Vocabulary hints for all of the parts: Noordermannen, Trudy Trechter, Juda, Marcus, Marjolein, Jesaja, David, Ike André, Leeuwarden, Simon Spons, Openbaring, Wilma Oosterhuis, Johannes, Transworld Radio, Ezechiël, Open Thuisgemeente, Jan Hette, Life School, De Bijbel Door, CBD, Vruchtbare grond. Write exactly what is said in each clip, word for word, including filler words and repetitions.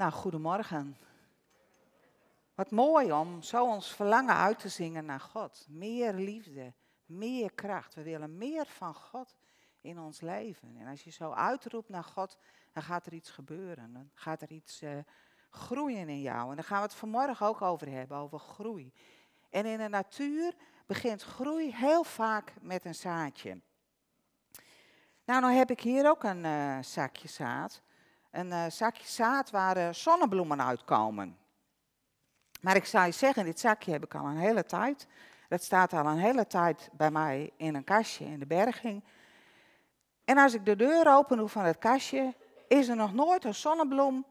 Nou, goedemorgen. Wat mooi om zo ons verlangen uit te zingen naar God. Meer liefde, meer kracht. We willen meer van God in ons leven. En als je zo uitroept naar God, dan gaat er iets gebeuren. Dan gaat er iets uh, groeien in jou. En daar gaan we het vanmorgen ook over hebben, over groei. En in de natuur begint groei heel vaak met een zaadje. Nou, nou heb ik hier ook een uh, zakje zaad. Een uh, zakje zaad waar uh, zonnebloemen uitkomen. Maar ik zou je zeggen, dit zakje heb ik al een hele tijd. Dat staat al een hele tijd bij mij in een kastje in de berging. En als ik de deur open doe van het kastje, is er nog nooit een zonnebloem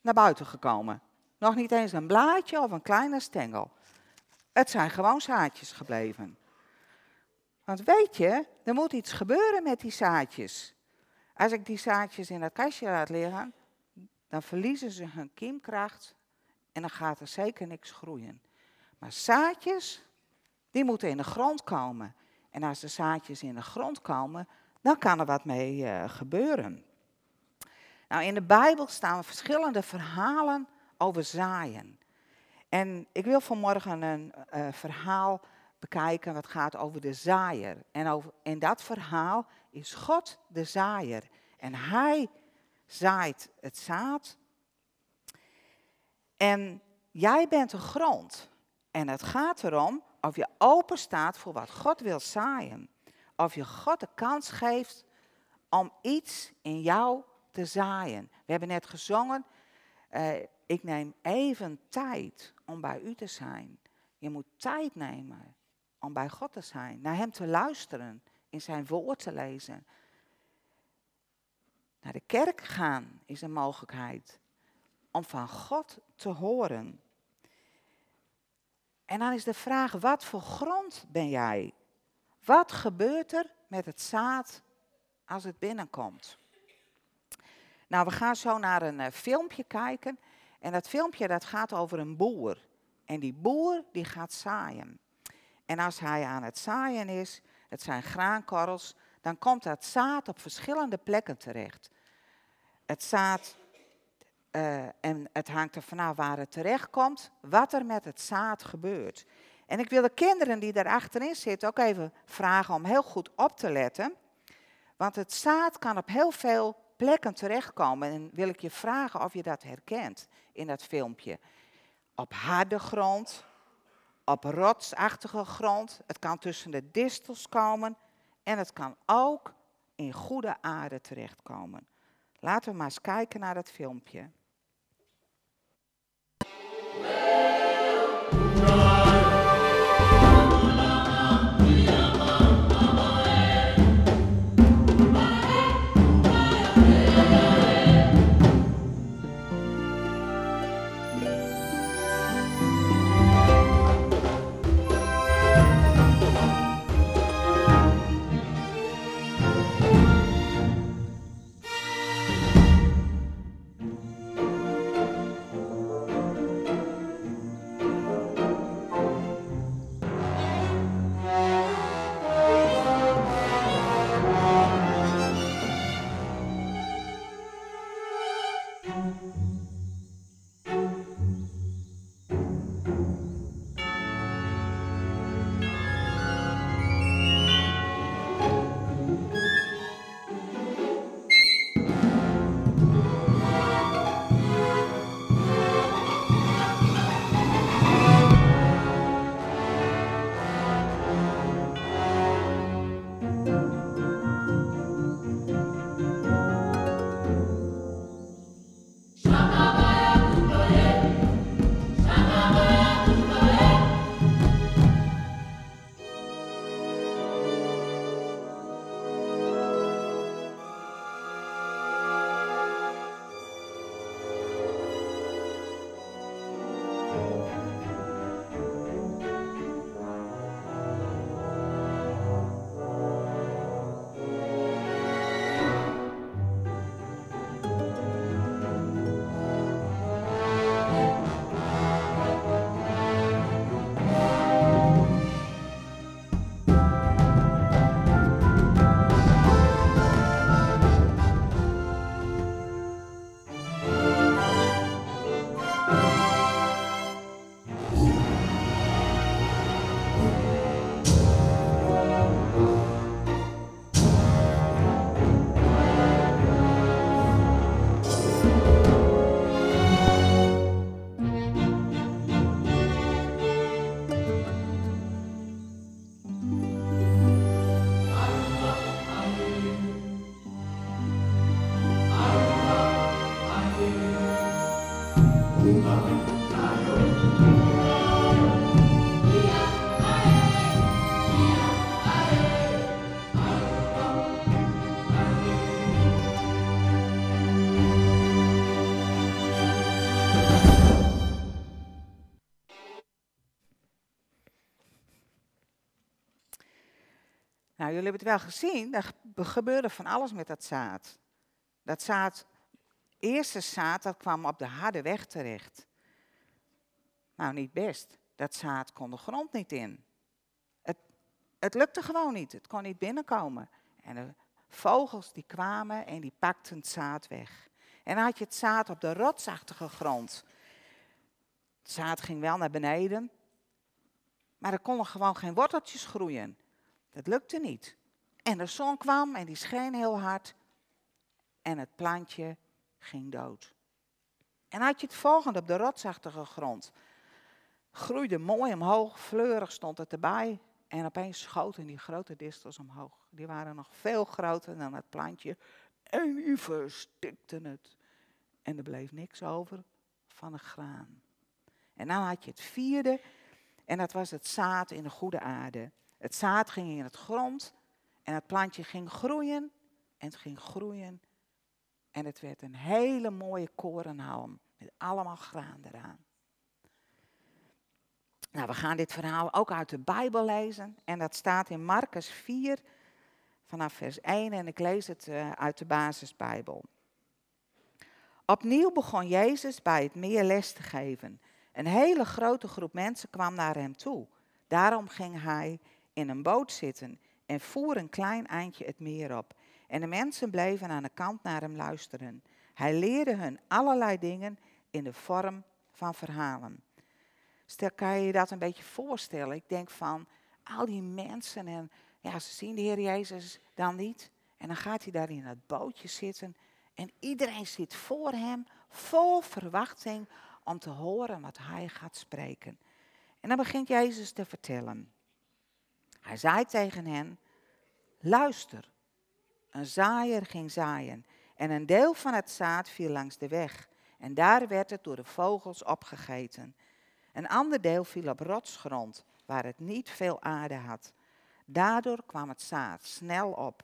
naar buiten gekomen. Nog niet eens een blaadje of een kleine stengel. Het zijn gewoon zaadjes gebleven. Want weet je, er moet iets gebeuren met die zaadjes. Als ik die zaadjes in dat kastje laat liggen, dan verliezen ze hun kiemkracht en dan gaat er zeker niks groeien. Maar zaadjes, die moeten in de grond komen. En als de zaadjes in de grond komen, dan kan er wat mee uh, gebeuren. Nou, in de Bijbel staan verschillende verhalen over zaaien. En ik wil vanmorgen een uh, verhaal bekijken wat gaat over de zaaier. En over, in dat verhaal is God de zaaier. En hij zaait het zaad. En jij bent de grond. En het gaat erom of je open staat voor wat God wil zaaien. Of je God de kans geeft om iets in jou te zaaien. We hebben net gezongen, uh, ik neem even tijd om bij u te zijn. Je moet tijd nemen om bij God te zijn. Naar hem te luisteren, in zijn woord te lezen. Naar de kerk gaan is een mogelijkheid om van God te horen. En dan is de vraag, wat voor grond ben jij? Wat gebeurt er met het zaad als het binnenkomt? Nou, we gaan zo naar een uh, filmpje kijken. En dat filmpje dat gaat over een boer. En die boer die gaat zaaien. En als hij aan het zaaien is, het zijn graankorrels, dan komt dat zaad op verschillende plekken terecht. Het zaad, uh, en het hangt er vanaf waar het terecht komt, wat er met het zaad gebeurt. En ik wil de kinderen die daar achterin zitten ook even vragen om heel goed op te letten. Want het zaad kan op heel veel plekken terechtkomen. En wil ik je vragen of je dat herkent in dat filmpje. Op harde grond, op rotsachtige grond. Het kan tussen de distels komen. En het kan ook in goede aarde terechtkomen. Laten we maar eens kijken naar dat filmpje. Nou, jullie hebben het wel gezien, er gebeurde van alles met dat zaad. Dat zaad, eerste zaad, dat kwam op de harde weg terecht. Nou, niet best. Dat zaad kon de grond niet in. Het, het lukte gewoon niet, het kon niet binnenkomen. En de vogels die kwamen en die pakten het zaad weg. En dan had je het zaad op de rotsachtige grond. Het zaad ging wel naar beneden, maar er konden gewoon geen worteltjes groeien. Dat lukte niet. En de zon kwam en die scheen heel hard. En het plantje ging dood. En had je het volgende op de rotsachtige grond. Groeide mooi omhoog, fleurig stond het erbij. En opeens schoten die grote distels omhoog. Die waren nog veel groter dan het plantje. En die verstikten het. En er bleef niks over van een graan. En dan had je het vierde. En dat was het zaad in de goede aarde. Het zaad ging in het grond en het plantje ging groeien en het ging groeien. En het werd een hele mooie korenhalm met allemaal graan eraan. Nou, we gaan dit verhaal ook uit de Bijbel lezen. En dat staat in Marcus vier vanaf vers één en ik lees het uit de basisbijbel. Opnieuw begon Jezus bij het meer les te geven. Een hele grote groep mensen kwam naar hem toe. Daarom ging hij in een boot zitten en voer een klein eindje het meer op. En de mensen bleven aan de kant naar hem luisteren. Hij leerde hun allerlei dingen in de vorm van verhalen. Stel, kan je je dat een beetje voorstellen? Ik denk van al die mensen en ja, ze zien de Heer Jezus dan niet. En dan gaat hij daar in dat bootje zitten en iedereen zit voor hem vol verwachting om te horen wat hij gaat spreken. En dan begint Jezus te vertellen. Hij zei tegen hen, luister, een zaaier ging zaaien en een deel van het zaad viel langs de weg en daar werd het door de vogels opgegeten. Een ander deel viel op rotsgrond waar het niet veel aarde had. Daardoor kwam het zaad snel op.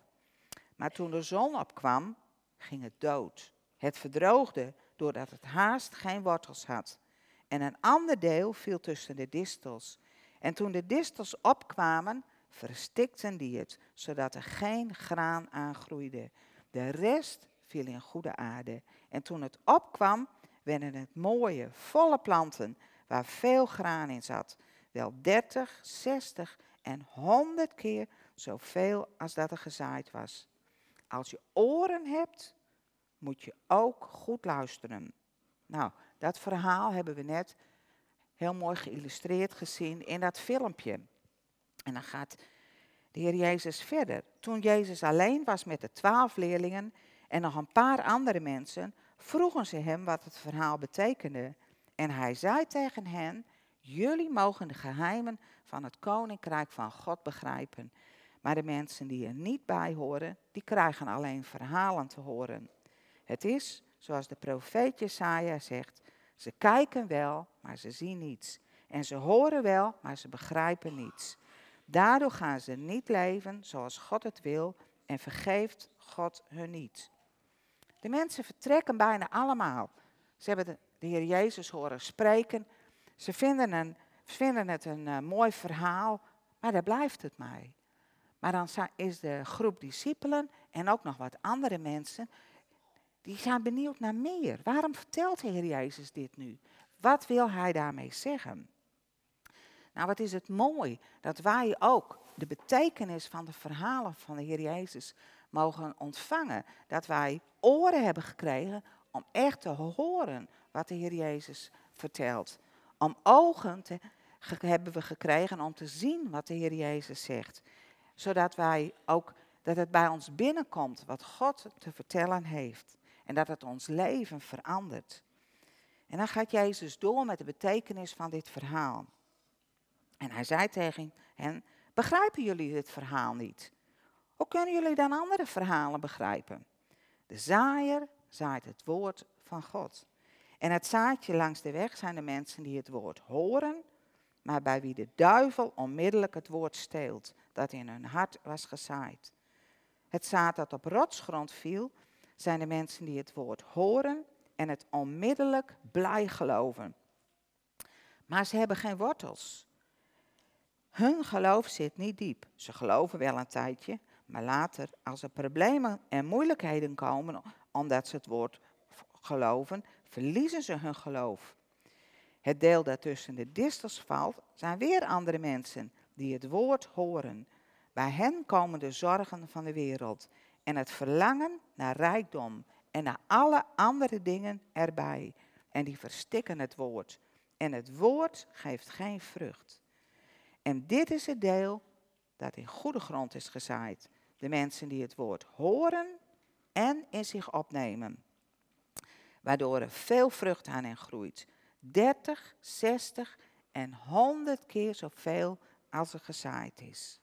Maar toen de zon opkwam, ging het dood. Het verdroogde doordat het haast geen wortels had. En een ander deel viel tussen de distels. En toen de distels opkwamen, verstikten die het, zodat er geen graan aangroeide. De rest viel in goede aarde. En toen het opkwam, werden het mooie, volle planten, waar veel graan in zat. Wel dertig, zestig en honderd keer zoveel als dat er gezaaid was. Als je oren hebt, moet je ook goed luisteren. Nou, dat verhaal hebben we net heel mooi geïllustreerd gezien in dat filmpje. En dan gaat de Heer Jezus verder. Toen Jezus alleen was met de twaalf leerlingen en nog een paar andere mensen, vroegen ze hem wat het verhaal betekende. En hij zei tegen hen, jullie mogen de geheimen van het koninkrijk van God begrijpen. Maar de mensen die er niet bij horen, die krijgen alleen verhalen te horen. Het is, zoals de profeet Jesaja zegt, ze kijken wel, maar ze zien niets. En ze horen wel, maar ze begrijpen niets. Daardoor gaan ze niet leven zoals God het wil en vergeeft God hun niet. De mensen vertrekken bijna allemaal. Ze hebben de Heer Jezus horen spreken. Ze vinden, een, vinden het een uh, mooi verhaal, maar daar blijft het bij. Maar dan is de groep discipelen en ook nog wat andere mensen, die zijn benieuwd naar meer. Waarom vertelt de Heer Jezus dit nu? Wat wil hij daarmee zeggen? Nou, wat is het mooi dat wij ook de betekenis van de verhalen van de Heer Jezus mogen ontvangen. Dat wij oren hebben gekregen om echt te horen wat de Heer Jezus vertelt. Om ogen te, ge, hebben we gekregen om te zien wat de Heer Jezus zegt. Zodat wij ook, dat het bij ons binnenkomt wat God te vertellen heeft. En dat het ons leven verandert. En dan gaat Jezus door met de betekenis van dit verhaal. En hij zei tegen hen, begrijpen jullie dit verhaal niet? Hoe kunnen jullie dan andere verhalen begrijpen? De zaaier zaait het woord van God. En het zaadje langs de weg zijn de mensen die het woord horen, maar bij wie de duivel onmiddellijk het woord steelt, dat in hun hart was gezaaid. Het zaad dat op rotsgrond viel, zijn de mensen die het woord horen en het onmiddellijk blij geloven. Maar ze hebben geen wortels. Hun geloof zit niet diep. Ze geloven wel een tijdje, maar later, als er problemen en moeilijkheden komen, omdat ze het woord geloven, verliezen ze hun geloof. Het deel dat tussen de distels valt, zijn weer andere mensen die het woord horen. Bij hen komen de zorgen van de wereld en het verlangen naar rijkdom en naar alle andere dingen erbij. En die verstikken het woord. En het woord geeft geen vrucht. En dit is het deel dat in goede grond is gezaaid. De mensen die het woord horen en in zich opnemen. Waardoor er veel vrucht aan hen groeit. dertig, zestig en honderd keer zoveel als er gezaaid is.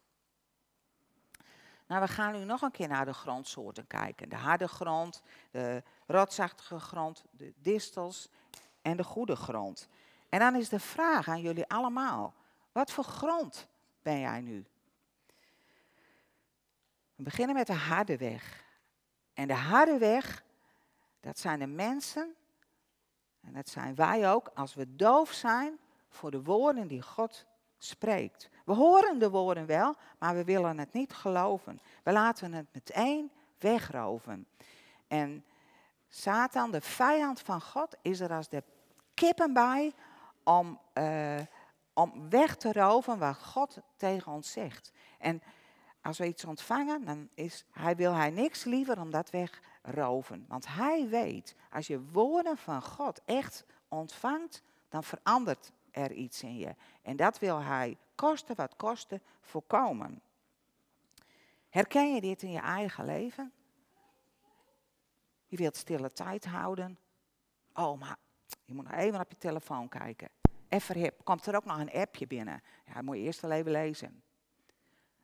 Nou, we gaan nu nog een keer naar de grondsoorten kijken. De harde grond, de rotsachtige grond, de distels en de goede grond. En dan is de vraag aan jullie allemaal. Wat voor grond ben jij nu? We beginnen met de harde weg. En de harde weg, dat zijn de mensen, en dat zijn wij ook, als we doof zijn voor de woorden die God spreekt. We horen de woorden wel, maar we willen het niet geloven. We laten het meteen wegroven. En Satan, de vijand van God, is er als de kippen bij om, uh, om weg te roven wat God tegen ons zegt. En als we iets ontvangen, dan is, hij, wil hij niks liever dan dat wegroven. Want hij weet, als je woorden van God echt ontvangt, dan verandert er iets in je. En dat wil hij koste wat koste voorkomen. Herken je dit in je eigen leven? Je wilt stille tijd houden. Oh, maar je moet nog even op je telefoon kijken. Even hip. Komt er ook nog een appje binnen? Ja, dat moet je eerst wel even lezen.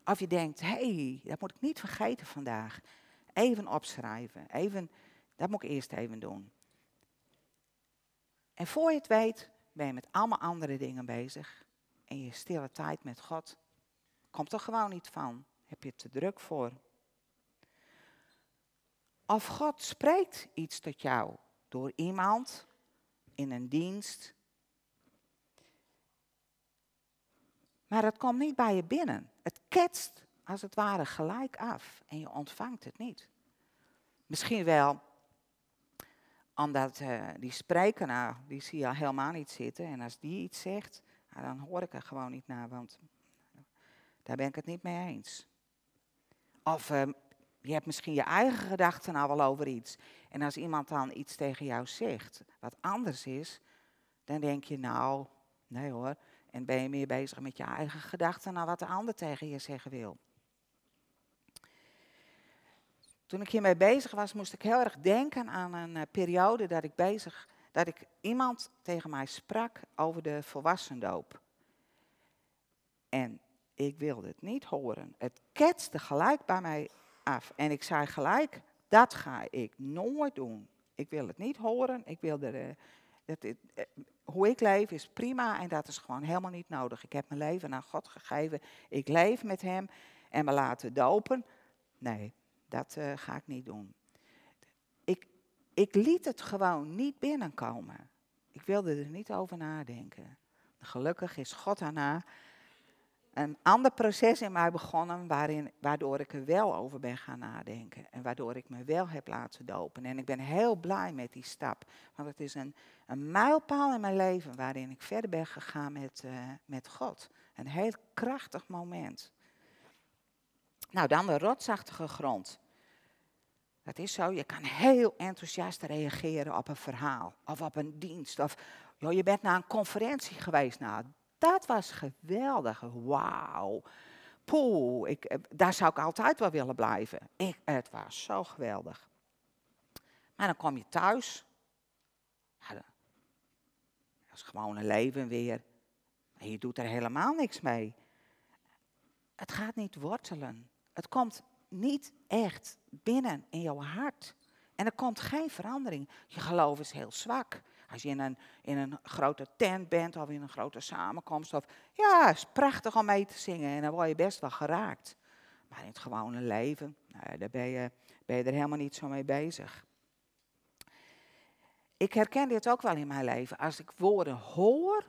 Of je denkt, hé, hey, dat moet ik niet vergeten vandaag. Even opschrijven. Even, dat moet ik eerst even doen. En voor je het weet, ben je met allemaal andere dingen bezig. En je stille tijd met God komt er gewoon niet van. Heb je het te druk voor. Of God spreekt iets tot jou. Door iemand, in een dienst. Maar dat komt niet bij je binnen. Het ketst als het ware gelijk af. En je ontvangt het niet. Misschien wel omdat uh, die spreker, nou, die zie je helemaal niet zitten. En als die iets zegt, nou, dan hoor ik er gewoon niet naar. Want daar ben ik het niet mee eens. Of uh, je hebt misschien je eigen gedachten al wel over iets. En als iemand dan iets tegen jou zegt wat anders is, dan denk je, nou, nee hoor. En ben je meer bezig met je eigen gedachten dan wat de ander tegen je zeggen wil. Toen ik hiermee bezig was, moest ik heel erg denken aan een uh, periode dat ik, bezig, dat ik iemand tegen mij sprak over de volwassendoop. En ik wilde het niet horen. Het ketste gelijk bij mij af. En ik zei gelijk, dat ga ik nooit doen. Ik wil het niet horen, ik wil er... Uh, dat, uh, Hoe ik leef is prima en dat is gewoon helemaal niet nodig. Ik heb mijn leven aan God gegeven. Ik leef met hem en me laten dopen. Nee, dat uh, ga ik niet doen. Ik, ik liet het gewoon niet binnenkomen. Ik wilde er niet over nadenken. Gelukkig is God daarna een ander proces in mij begonnen, waarin, waardoor ik er wel over ben gaan nadenken. En waardoor ik me wel heb laten dopen. En ik ben heel blij met die stap. Want het is een, een mijlpaal in mijn leven waarin ik verder ben gegaan met, uh, met God. Een heel krachtig moment. Nou, dan de rotsachtige grond. Dat is zo, je kan heel enthousiast reageren op een verhaal. Of op een dienst. Of joh, je bent naar een conferentie geweest. Nou, dat was geweldig. Wauw. Poeh, ik, daar zou ik altijd wel willen blijven. Ik, het was zo geweldig. Maar dan kom je thuis. Ja, dat is gewoon een leven weer. En je doet er helemaal niks mee. Het gaat niet wortelen. Het komt niet echt binnen in jouw hart. En er komt geen verandering. Je geloof is heel zwak. als je in een, in een grote tent bent of in een grote samenkomst. Of, ja, het is prachtig om mee te zingen en dan word je best wel geraakt. Maar in het gewone leven, nou, daar ben je, ben je er helemaal niet zo mee bezig. Ik herken dit ook wel in mijn leven. Als ik woorden hoor,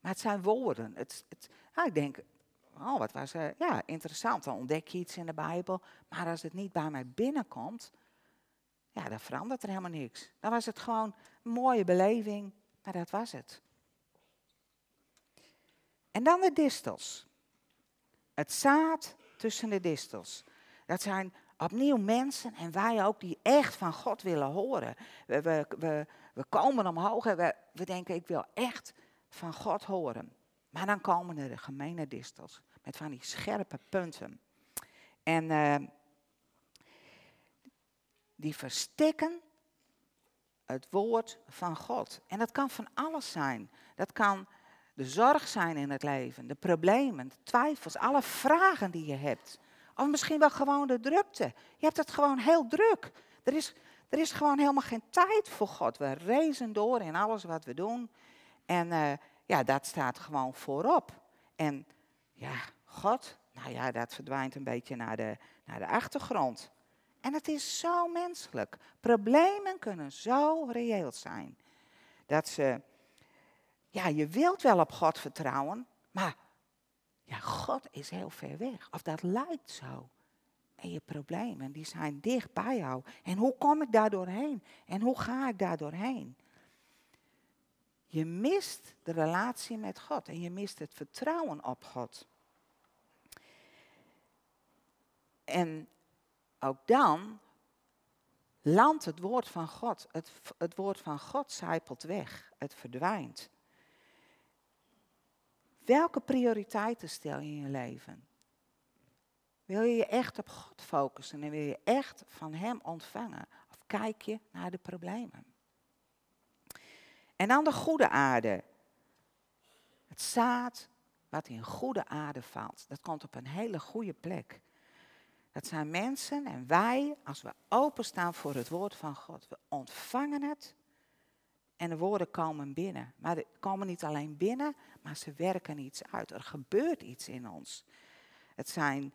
maar het zijn woorden. Het, het, nou, ik denk, oh, wat was uh, ja, interessant, dan ontdek je iets in de Bijbel. Maar als het niet bij mij binnenkomt, ja, dan verandert er helemaal niks. Dan was het gewoon een mooie beleving, maar dat was het. En dan de distels. Het zaad tussen de distels. Dat zijn opnieuw mensen en wij ook die echt van God willen horen. We, we, we, we komen omhoog en we, we denken, ik wil echt van God horen. Maar dan komen er de gemene distels met van die scherpe punten. En uh, die verstikken het woord van God. En dat kan van alles zijn. Dat kan de zorg zijn in het leven, de problemen, de twijfels, alle vragen die je hebt. Of misschien wel gewoon de drukte. Je hebt het gewoon heel druk. Er is, er is gewoon helemaal geen tijd voor God. We reizen door in alles wat we doen. En uh, ja, dat staat gewoon voorop. En ja, God, nou ja, dat verdwijnt een beetje naar de, naar de achtergrond. En het is zo menselijk. Problemen kunnen zo reëel zijn. Dat ze, ja, je wilt wel op God vertrouwen, maar ja, God is heel ver weg. Of dat lijkt zo. En je problemen, die zijn dicht bij jou. En hoe kom ik daar doorheen? En hoe ga ik daar doorheen? Je mist de relatie met God en je mist het vertrouwen op God. En ook dan landt het woord van God. Het, het woord van God zijpelt weg. Het verdwijnt. Welke prioriteiten stel je in je leven? Wil je je echt op God focussen en wil je echt van Hem ontvangen? Of kijk je naar de problemen? En dan de goede aarde. Het zaad wat in goede aarde valt. Dat komt op een hele goede plek. Dat zijn mensen en wij, als we openstaan voor het woord van God. We ontvangen het en de woorden komen binnen. Maar ze komen niet alleen binnen, maar ze werken iets uit. Er gebeurt iets in ons. Het zijn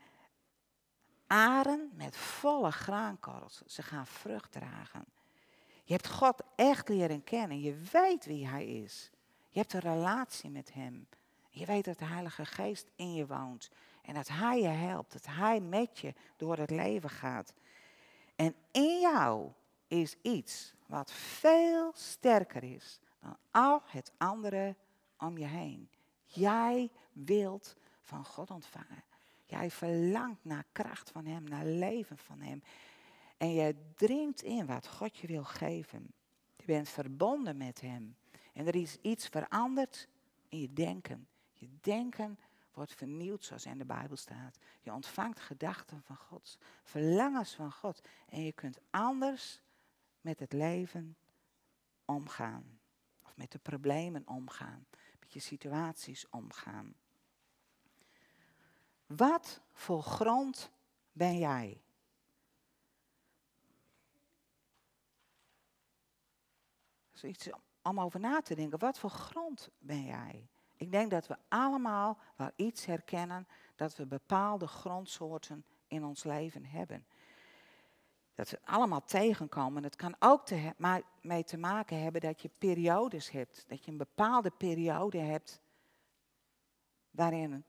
aren met volle graankorrels. Ze gaan vrucht dragen. Je hebt God echt leren kennen. Je weet wie Hij is. Je hebt een relatie met Hem. Je weet dat de Heilige Geest in je woont. En dat Hij je helpt. Dat Hij met je door het leven gaat. En in jou is iets wat veel sterker is dan al het andere om je heen. Jij wilt van God ontvangen. Jij verlangt naar kracht van Hem, naar leven van Hem. En je dringt in wat God je wil geven. Je bent verbonden met Hem. En er is iets veranderd in je denken. Je denken wordt vernieuwd, zoals in de Bijbel staat. Je ontvangt gedachten van God, verlangens van God. En je kunt anders met het leven omgaan. Of met de problemen omgaan. Met je situaties omgaan. Wat voor grond ben jij? Iets om over na te denken. Wat voor grond ben jij? Ik denk dat we allemaal wel iets herkennen dat we bepaalde grondsoorten in ons leven hebben. Dat we allemaal tegenkomen. Het kan ook te he- maar mee te maken hebben dat je periodes hebt. Dat je een bepaalde periode hebt waarin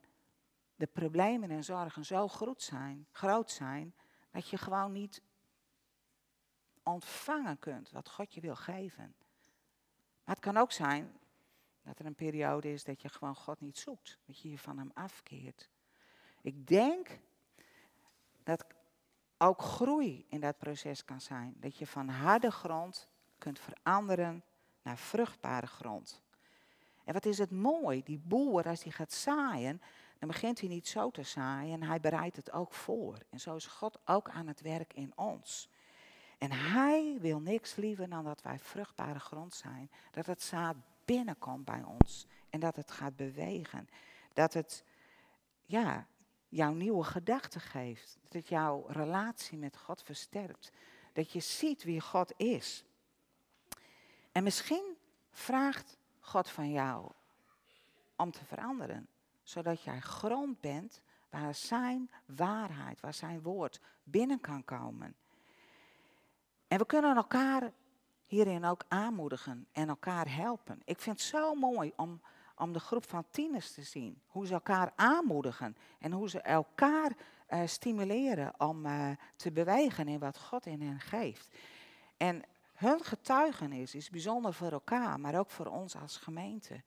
de problemen en zorgen zo groot zijn, groot zijn dat je gewoon niet ontvangen kunt wat God je wil geven. Maar het kan ook zijn dat er een periode is dat je gewoon God niet zoekt. Dat je je van Hem afkeert. Ik denk dat ook groei in dat proces kan zijn. Dat je van harde grond kunt veranderen naar vruchtbare grond. En wat is het mooi, die boer als hij gaat zaaien, dan begint hij niet zo te zaaien. Hij bereidt het ook voor. En zo is God ook aan het werk in ons. En Hij wil niks liever dan dat wij vruchtbare grond zijn. Dat het zaad binnenkomt bij ons. En dat het gaat bewegen. Dat het ja, jouw nieuwe gedachten geeft. Dat het jouw relatie met God versterkt. Dat je ziet wie God is. En misschien vraagt God van jou om te veranderen, zodat jij grond bent waar zijn waarheid, waar zijn woord binnen kan komen. En we kunnen elkaar hierin ook aanmoedigen en elkaar helpen. Ik vind het zo mooi om, om de groep van tieners te zien. Hoe ze elkaar aanmoedigen en hoe ze elkaar uh, stimuleren om uh, te bewegen in wat God in hen geeft. En hun getuigenis is bijzonder voor elkaar, maar ook voor ons als gemeente.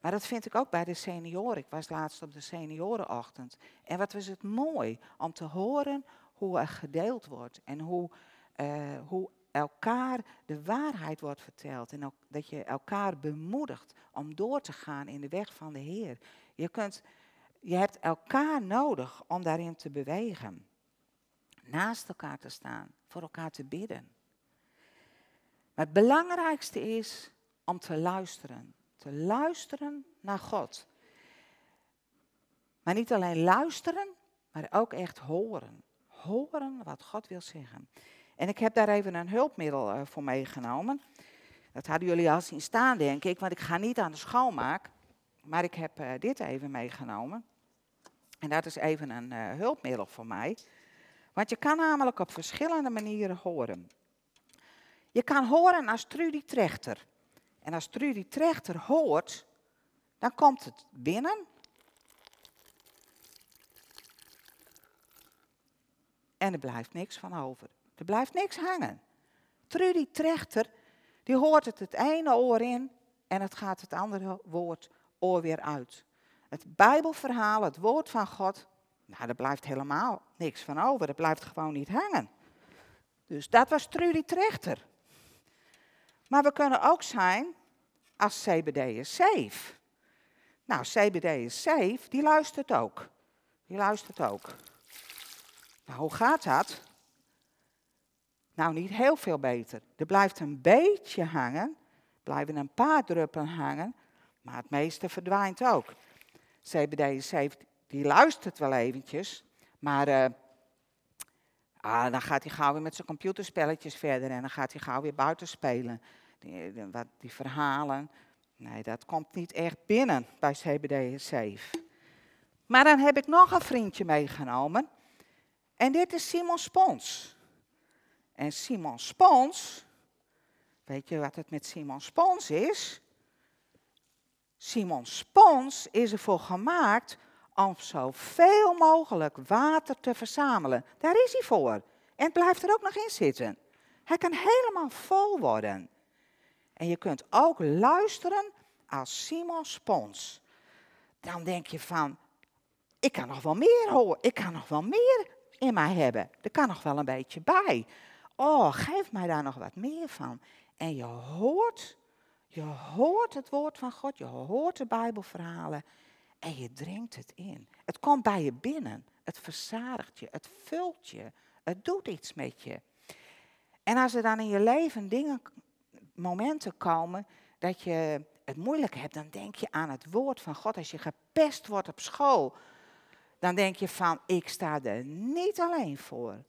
Maar dat vind ik ook bij de senioren. Ik was laatst op de seniorenochtend. En wat was het mooi om te horen hoe er gedeeld wordt en hoe, uh, hoe elkaar de waarheid wordt verteld. En ook dat je elkaar bemoedigt om door te gaan in de weg van de Heer. Je, kunt, je hebt elkaar nodig om daarin te bewegen. Naast elkaar te staan, voor elkaar te bidden. Maar het belangrijkste is om te luisteren. Te luisteren naar God. Maar niet alleen luisteren, maar ook echt horen. Horen wat God wil zeggen. En ik heb daar even een hulpmiddel uh, voor meegenomen. Dat hadden jullie al zien staan, denk ik, want ik ga niet aan de schoonmaak. Maar ik heb uh, dit even meegenomen. En dat is even een uh, hulpmiddel voor mij. Want je kan namelijk op verschillende manieren horen. Je kan horen als Trudy Trechter. En als Trudy Trechter hoort, dan komt het binnen. En er blijft niks van over. Er blijft niks hangen. Trudy Trechter, die hoort het het ene oor in en het gaat het andere woord oor weer uit. Het Bijbelverhaal, het woord van God, nou, daar blijft helemaal niks van over. Dat blijft gewoon niet hangen. Dus dat was Trudy Trechter. Maar we kunnen ook zijn als C B D is safe. Nou, C B D is safe, die luistert ook. Die luistert ook. Nou, hoe gaat dat? Nou, niet heel veel beter. Er blijft een beetje hangen, blijven een paar druppelen hangen, maar het meeste verdwijnt ook. C B D is safe, die luistert wel eventjes, maar... Uh, Ah, dan gaat hij gauw weer met zijn computerspelletjes verder en dan gaat hij gauw weer buiten spelen. Die, die, die verhalen, nee, dat komt niet echt binnen bij C B D Safe. Maar dan heb ik nog een vriendje meegenomen. En dit is Simon Spons. En Simon Spons, weet je wat het met Simon Spons is? Simon Spons is ervoor gemaakt om zoveel mogelijk water te verzamelen. Daar is hij voor. En het blijft er ook nog in zitten. Hij kan helemaal vol worden. En je kunt ook luisteren als Simon Spons. Dan denk je van, ik kan nog wel meer horen. Ik kan nog wel meer in mij hebben. Er kan nog wel een beetje bij. Oh, geef mij daar nog wat meer van. En je hoort, je hoort het woord van God. Je hoort de Bijbelverhalen. En je drinkt het in. Het komt bij je binnen. Het verzadigt je. Het vult je. Het doet iets met je. En als er dan in je leven dingen, momenten komen dat je het moeilijk hebt, dan denk je aan het woord van God. Als je gepest wordt op school, dan denk je van, ik sta er niet alleen voor.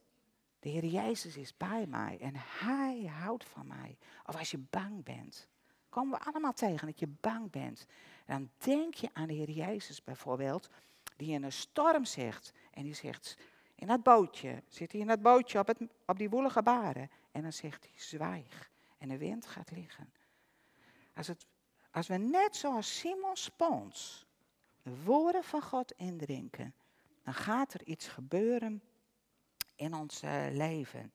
De Heer Jezus is bij mij en Hij houdt van mij. Of als je bang bent. Komen we allemaal tegen dat je bang bent. Dan denk je aan de Heer Jezus bijvoorbeeld, die in een storm zegt. En die zegt, in dat bootje, zit hij in dat bootje op, het, op die woelige baren. En dan zegt hij, zwijg. En de wind gaat liggen. Als, het, als we net zoals Simon Spons de woorden van God indrinken, dan gaat er iets gebeuren in ons uh, leven.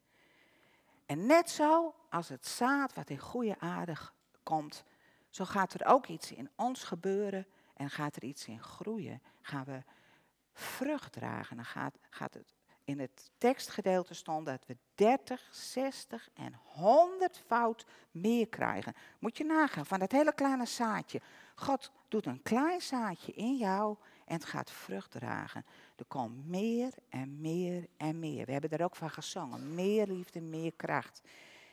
En net zo als het zaad wat in goede aarde komt, zo gaat er ook iets in ons gebeuren en gaat er iets in groeien. Gaan we vrucht dragen. Dan gaat, gaat het in het tekstgedeelte stond dat we dertig, zestig en honderdvoud meer krijgen. Moet je nagaan, van dat hele kleine zaadje. God doet een klein zaadje in jou en het gaat vrucht dragen. Er komt meer en meer en meer. We hebben er ook van gezongen. Meer liefde, meer kracht.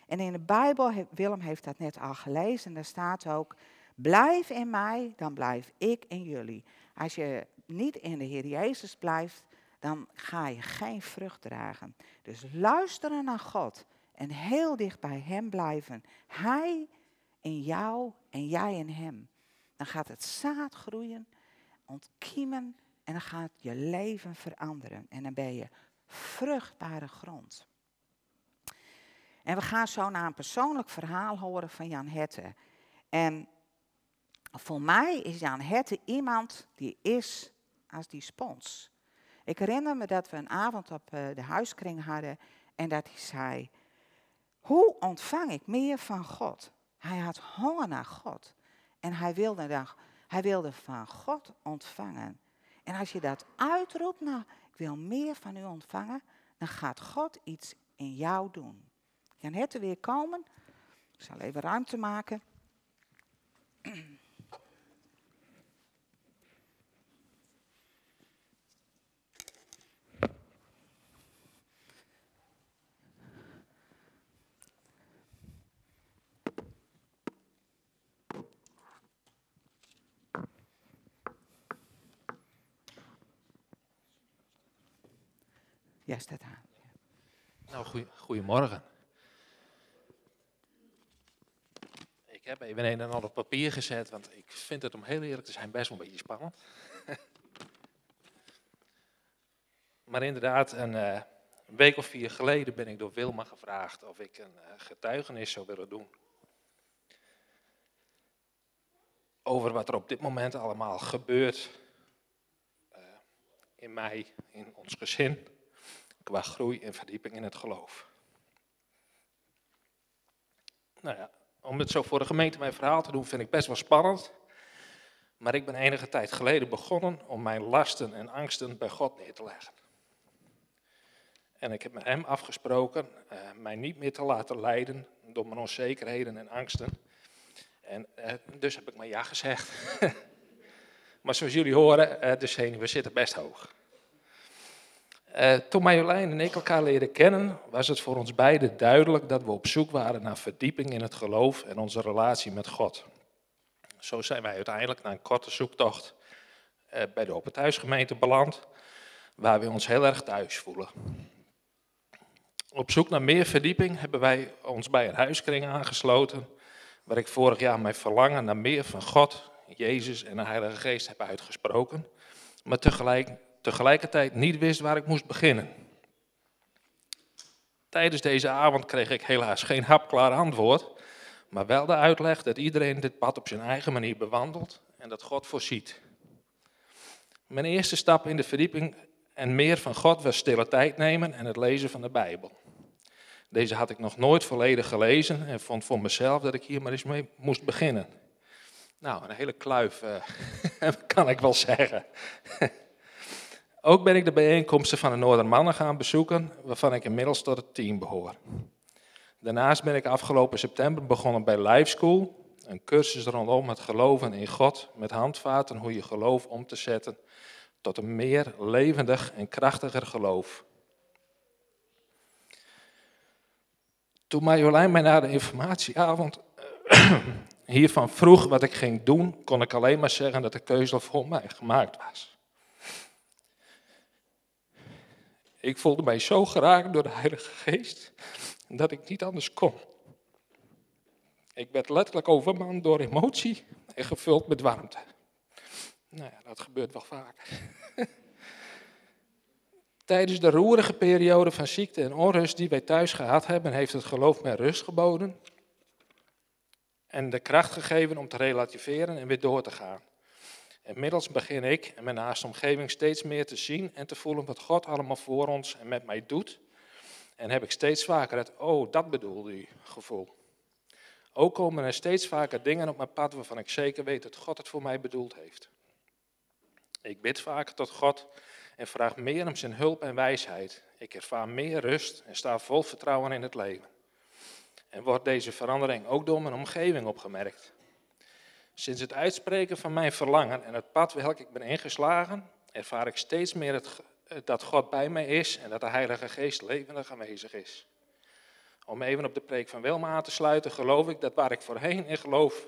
En in de Bijbel, Willem heeft dat net al gelezen, daar staat ook, blijf in mij, dan blijf ik in jullie. Als je niet in de Heer Jezus blijft, dan ga je geen vrucht dragen. Dus luisteren naar God en heel dicht bij Hem blijven. Hij in jou en jij in hem. Dan gaat het zaad groeien, ontkiemen en dan gaat je leven veranderen. En dan ben je vruchtbare grond. En we gaan zo naar een persoonlijk verhaal horen van Jan Hette. En voor mij is Jan Hette iemand die is als die spons. Ik herinner me dat we een avond op de huiskring hadden en dat hij zei: hoe ontvang ik meer van God? Hij had honger naar God en hij wilde, dat, hij wilde van God ontvangen. En als je dat uitroept, nou, ik wil meer van u ontvangen, dan gaat God iets in jou doen. Jan Hette weer komen. Ik zal even ruimte maken. Ja, staat aan. Nou, goeie, goeiemorgen. Ik heb even een en ander papier gezet, want ik vind het, om heel eerlijk te zijn, best wel een beetje spannend. Maar inderdaad, een, uh, een week of vier geleden ben ik door Wilma gevraagd of ik een uh, getuigenis zou willen doen. Over wat er op dit moment allemaal gebeurt. Uh, in mij, in ons gezin. Qua groei en verdieping in het geloof. Nou ja, om het zo voor de gemeente mijn verhaal te doen, vind ik best wel spannend. Maar ik ben enige tijd geleden begonnen om mijn lasten en angsten bij God neer te leggen. En ik heb met hem afgesproken uh, mij niet meer te laten leiden door mijn onzekerheden en angsten. En uh, dus heb ik maar ja gezegd. Maar zoals jullie horen, uh, de zenuwen zitten best hoog. Uh, toen Marjolein en ik elkaar leren kennen, was het voor ons beiden duidelijk dat we op zoek waren naar verdieping in het geloof en onze relatie met God. Zo zijn wij uiteindelijk na een korte zoektocht uh, bij de Open Thuisgemeente beland, waar we ons heel erg thuis voelen. Op zoek naar meer verdieping hebben wij ons bij een huiskring aangesloten, waar ik vorig jaar mijn verlangen naar meer van God, Jezus en de Heilige Geest heb uitgesproken, maar tegelijk... tegelijkertijd niet wist waar ik moest beginnen. Tijdens deze avond kreeg ik helaas geen hapklaar antwoord, maar wel de uitleg dat iedereen dit pad op zijn eigen manier bewandelt en dat God voorziet. Mijn eerste stap in de verdieping en meer van God was stille tijd nemen en het lezen van de Bijbel. Deze had ik nog nooit volledig gelezen en vond voor mezelf dat ik hier maar eens mee moest beginnen. Nou, een hele kluif, euh, kan ik wel zeggen. Ook ben ik de bijeenkomsten van de Noordermannen gaan bezoeken, waarvan ik inmiddels tot het team behoor. Daarnaast ben ik afgelopen september begonnen bij Life School, een cursus rondom het geloven in God, met handvaten hoe je geloof om te zetten tot een meer levendig en krachtiger geloof. Toen Marjolein mij na de informatieavond hiervan vroeg wat ik ging doen, kon ik alleen maar zeggen dat de keuze voor mij gemaakt was. Ik voelde mij zo geraakt door de Heilige Geest dat ik niet anders kon. Ik werd letterlijk overmand door emotie en gevuld met warmte. Nou ja, dat gebeurt wel vaak. Tijdens de roerige periode van ziekte en onrust die wij thuis gehad hebben, heeft het geloof mij rust geboden en de kracht gegeven om te relativeren en weer door te gaan. Inmiddels begin ik en mijn naaste omgeving steeds meer te zien en te voelen wat God allemaal voor ons en met mij doet. En heb ik steeds vaker het, oh, dat bedoelde u, gevoel. Ook komen er steeds vaker dingen op mijn pad waarvan ik zeker weet dat God het voor mij bedoeld heeft. Ik bid vaker tot God en vraag meer om zijn hulp en wijsheid. Ik ervaar meer rust en sta vol vertrouwen in het leven. En wordt deze verandering ook door mijn omgeving opgemerkt. Sinds het uitspreken van mijn verlangen en het pad welk ik ben ingeslagen, ervaar ik steeds meer het, dat God bij mij is en dat de Heilige Geest levendig aanwezig is. Om even op de preek van Wilma aan te sluiten, geloof ik dat waar ik voorheen in geloof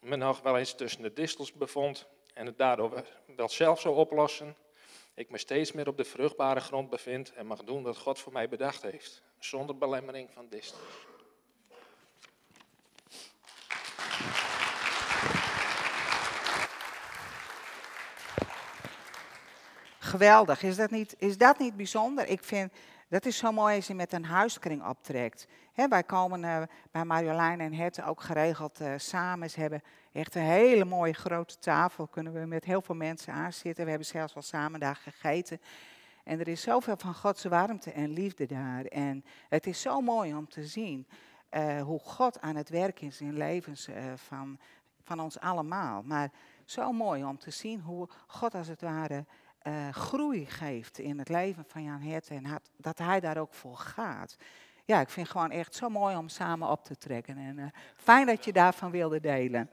me nog wel eens tussen de distels bevond en het daardoor wel zelf zou oplossen, ik me steeds meer op de vruchtbare grond bevind en mag doen wat God voor mij bedacht heeft, zonder belemmering van distels. geweldig. Is dat niet, is dat niet bijzonder? Ik vind, dat is zo mooi als je met een huiskring optrekt. He, wij komen uh, bij Marjolein en Hette ook geregeld uh, samen. Ze hebben echt een hele mooie grote tafel. Kunnen we met heel veel mensen aanzitten. We hebben zelfs wel samen daar gegeten. En er is zoveel van Gods warmte en liefde daar. En het is zo mooi om te zien uh, hoe God aan het werk is in levens uh, van, van ons allemaal. Maar zo mooi om te zien hoe God als het ware uh, groei geeft in het leven van Jan Hette. En had, dat hij daar ook voor gaat. Ja, ik vind het gewoon echt zo mooi om samen op te trekken. En uh, fijn dat je daarvan wilde delen.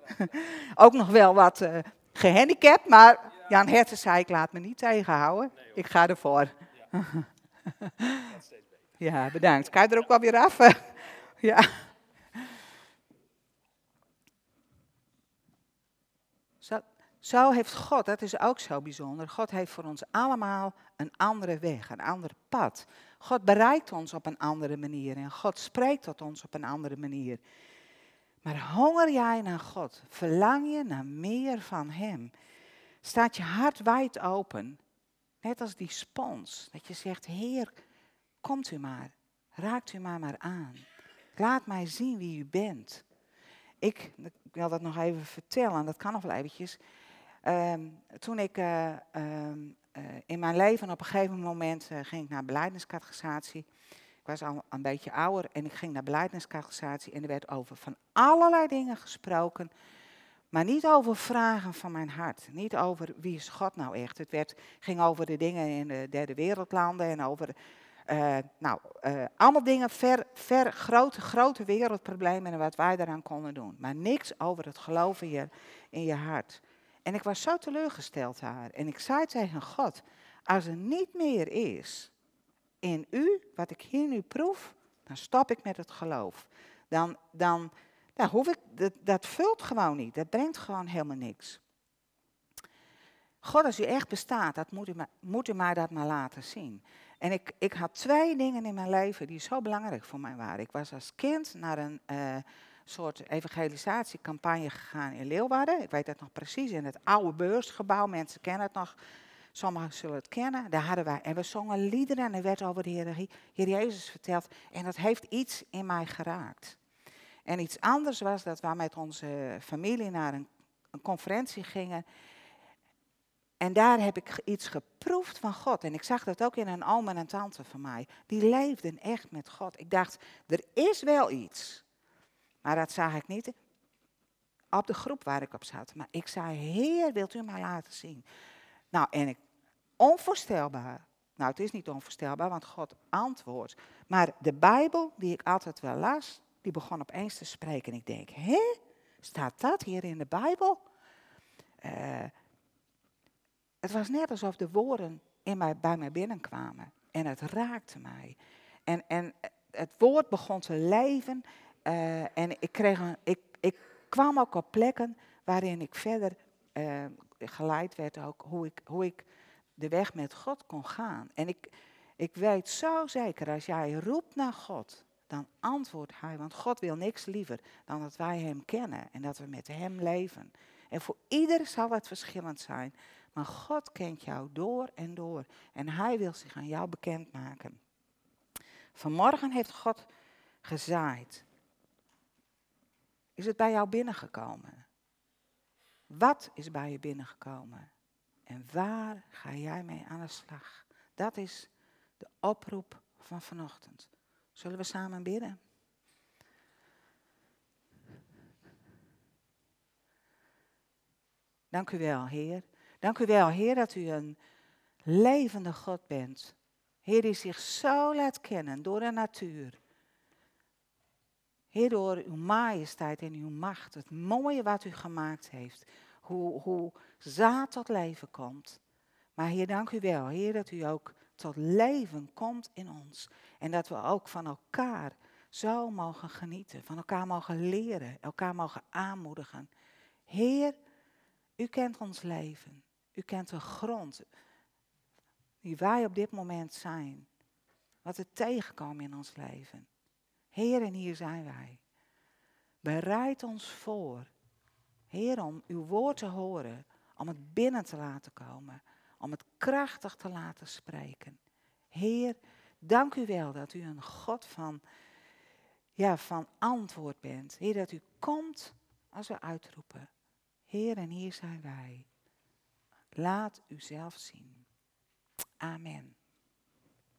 Ook nog wel wat uh, gehandicapt, maar... Jan Hette zei, ik laat me niet tegenhouden. Nee, ik ga ervoor. Ja, ja bedankt. Kan je er ook wel weer af? Ja. Zo, zo heeft God, dat is ook zo bijzonder. God heeft voor ons allemaal een andere weg, een ander pad. God bereikt ons op een andere manier. En God spreekt tot ons op een andere manier. Maar honger jij naar God? Verlang je naar meer van hem? Staat je hart wijd open, net als die spons, dat je zegt, Heer, komt u maar, raakt u mij maar aan. Laat mij zien wie u bent. Ik, ik wil dat nog even vertellen, dat kan nog wel eventjes. Um, toen ik uh, um, uh, in mijn leven op een gegeven moment uh, ging ik naar belijdeniscatechisatie. Ik was al een beetje ouder en ik ging naar belijdeniscatechisatie en er werd over van allerlei dingen gesproken... Maar niet over vragen van mijn hart. Niet over wie is God nou echt. Het werd, ging over de dingen in de derde wereldlanden. En over uh, nou, uh, allemaal dingen, ver, ver grote, grote wereldproblemen. En wat wij daaraan konden doen. Maar niks over het geloven hier in je hart. En ik was zo teleurgesteld daar. En ik zei tegen God. Als er niet meer is in u, wat ik hier nu proef. Dan stop ik met het geloof. Dan... dan Ja, hoef ik, dat, dat vult gewoon niet. Dat brengt gewoon helemaal niks. God, als u echt bestaat, dat moet, u maar, moet u mij dat maar laten zien. En ik, ik had twee dingen in mijn leven die zo belangrijk voor mij waren. Ik was als kind naar een uh, soort evangelisatiecampagne gegaan in Leeuwarden. Ik weet dat nog precies, in het oude beursgebouw. Mensen kennen het nog. Sommigen zullen het kennen. Daar hadden wij, en we zongen liederen en er werd over de Heer, Heer Jezus verteld. En dat heeft iets in mij geraakt. En iets anders was dat we met onze familie naar een, een conferentie gingen. En daar heb ik iets geproefd van God. En ik zag dat ook in een oom en een tante van mij. Die leefden echt met God. Ik dacht, er is wel iets. Maar dat zag ik niet op de groep waar ik op zat. Maar ik zei, Heer, wilt u mij laten zien? Nou, en ik, onvoorstelbaar. Nou, het is niet onvoorstelbaar, want God antwoordt. Maar de Bijbel, die ik altijd wel las... Die begon opeens te spreken. En ik denk, hé, staat dat hier in de Bijbel? Uh, het was net alsof de woorden in mij, bij mij binnenkwamen. En het raakte mij. En, en het woord begon te leven. Uh, en ik, kreeg een, ik, ik kwam ook op plekken waarin ik verder uh, geleid werd. Ook hoe ik, hoe ik de weg met God kon gaan. En ik, ik weet zo zeker, als jij roept naar God... Dan antwoordt hij, want God wil niks liever dan dat wij hem kennen en dat we met hem leven. En voor ieder zal het verschillend zijn, maar God kent jou door en door. En hij wil zich aan jou bekendmaken. Vanmorgen heeft God gezaaid. Is het bij jou binnengekomen? Wat is bij je binnengekomen? En waar ga jij mee aan de slag? Dat is de oproep van vanochtend. Zullen we samen bidden? Dank u wel, Heer. Dank u wel, Heer, dat u een levende God bent. Heer, die zich zo laat kennen door de natuur. Heer, door uw majesteit en uw macht. Het mooie wat u gemaakt heeft. Hoe, hoe zaad tot leven komt. Maar Heer, dank u wel, Heer, dat u ook... tot leven komt in ons. En dat we ook van elkaar zo mogen genieten. Van elkaar mogen leren. Elkaar mogen aanmoedigen. Heer, u kent ons leven. U kent de grond die wij op dit moment zijn. Wat er tegenkomt in ons leven. Heer, en hier zijn wij. Bereid ons voor. Heer, om uw woord te horen. Om het binnen te laten komen. om het krachtig te laten spreken. Heer, dank u wel dat u een God van, ja, van antwoord bent. Heer, dat u komt als we uitroepen. Heer, en hier zijn wij. Laat u zelf zien. Amen.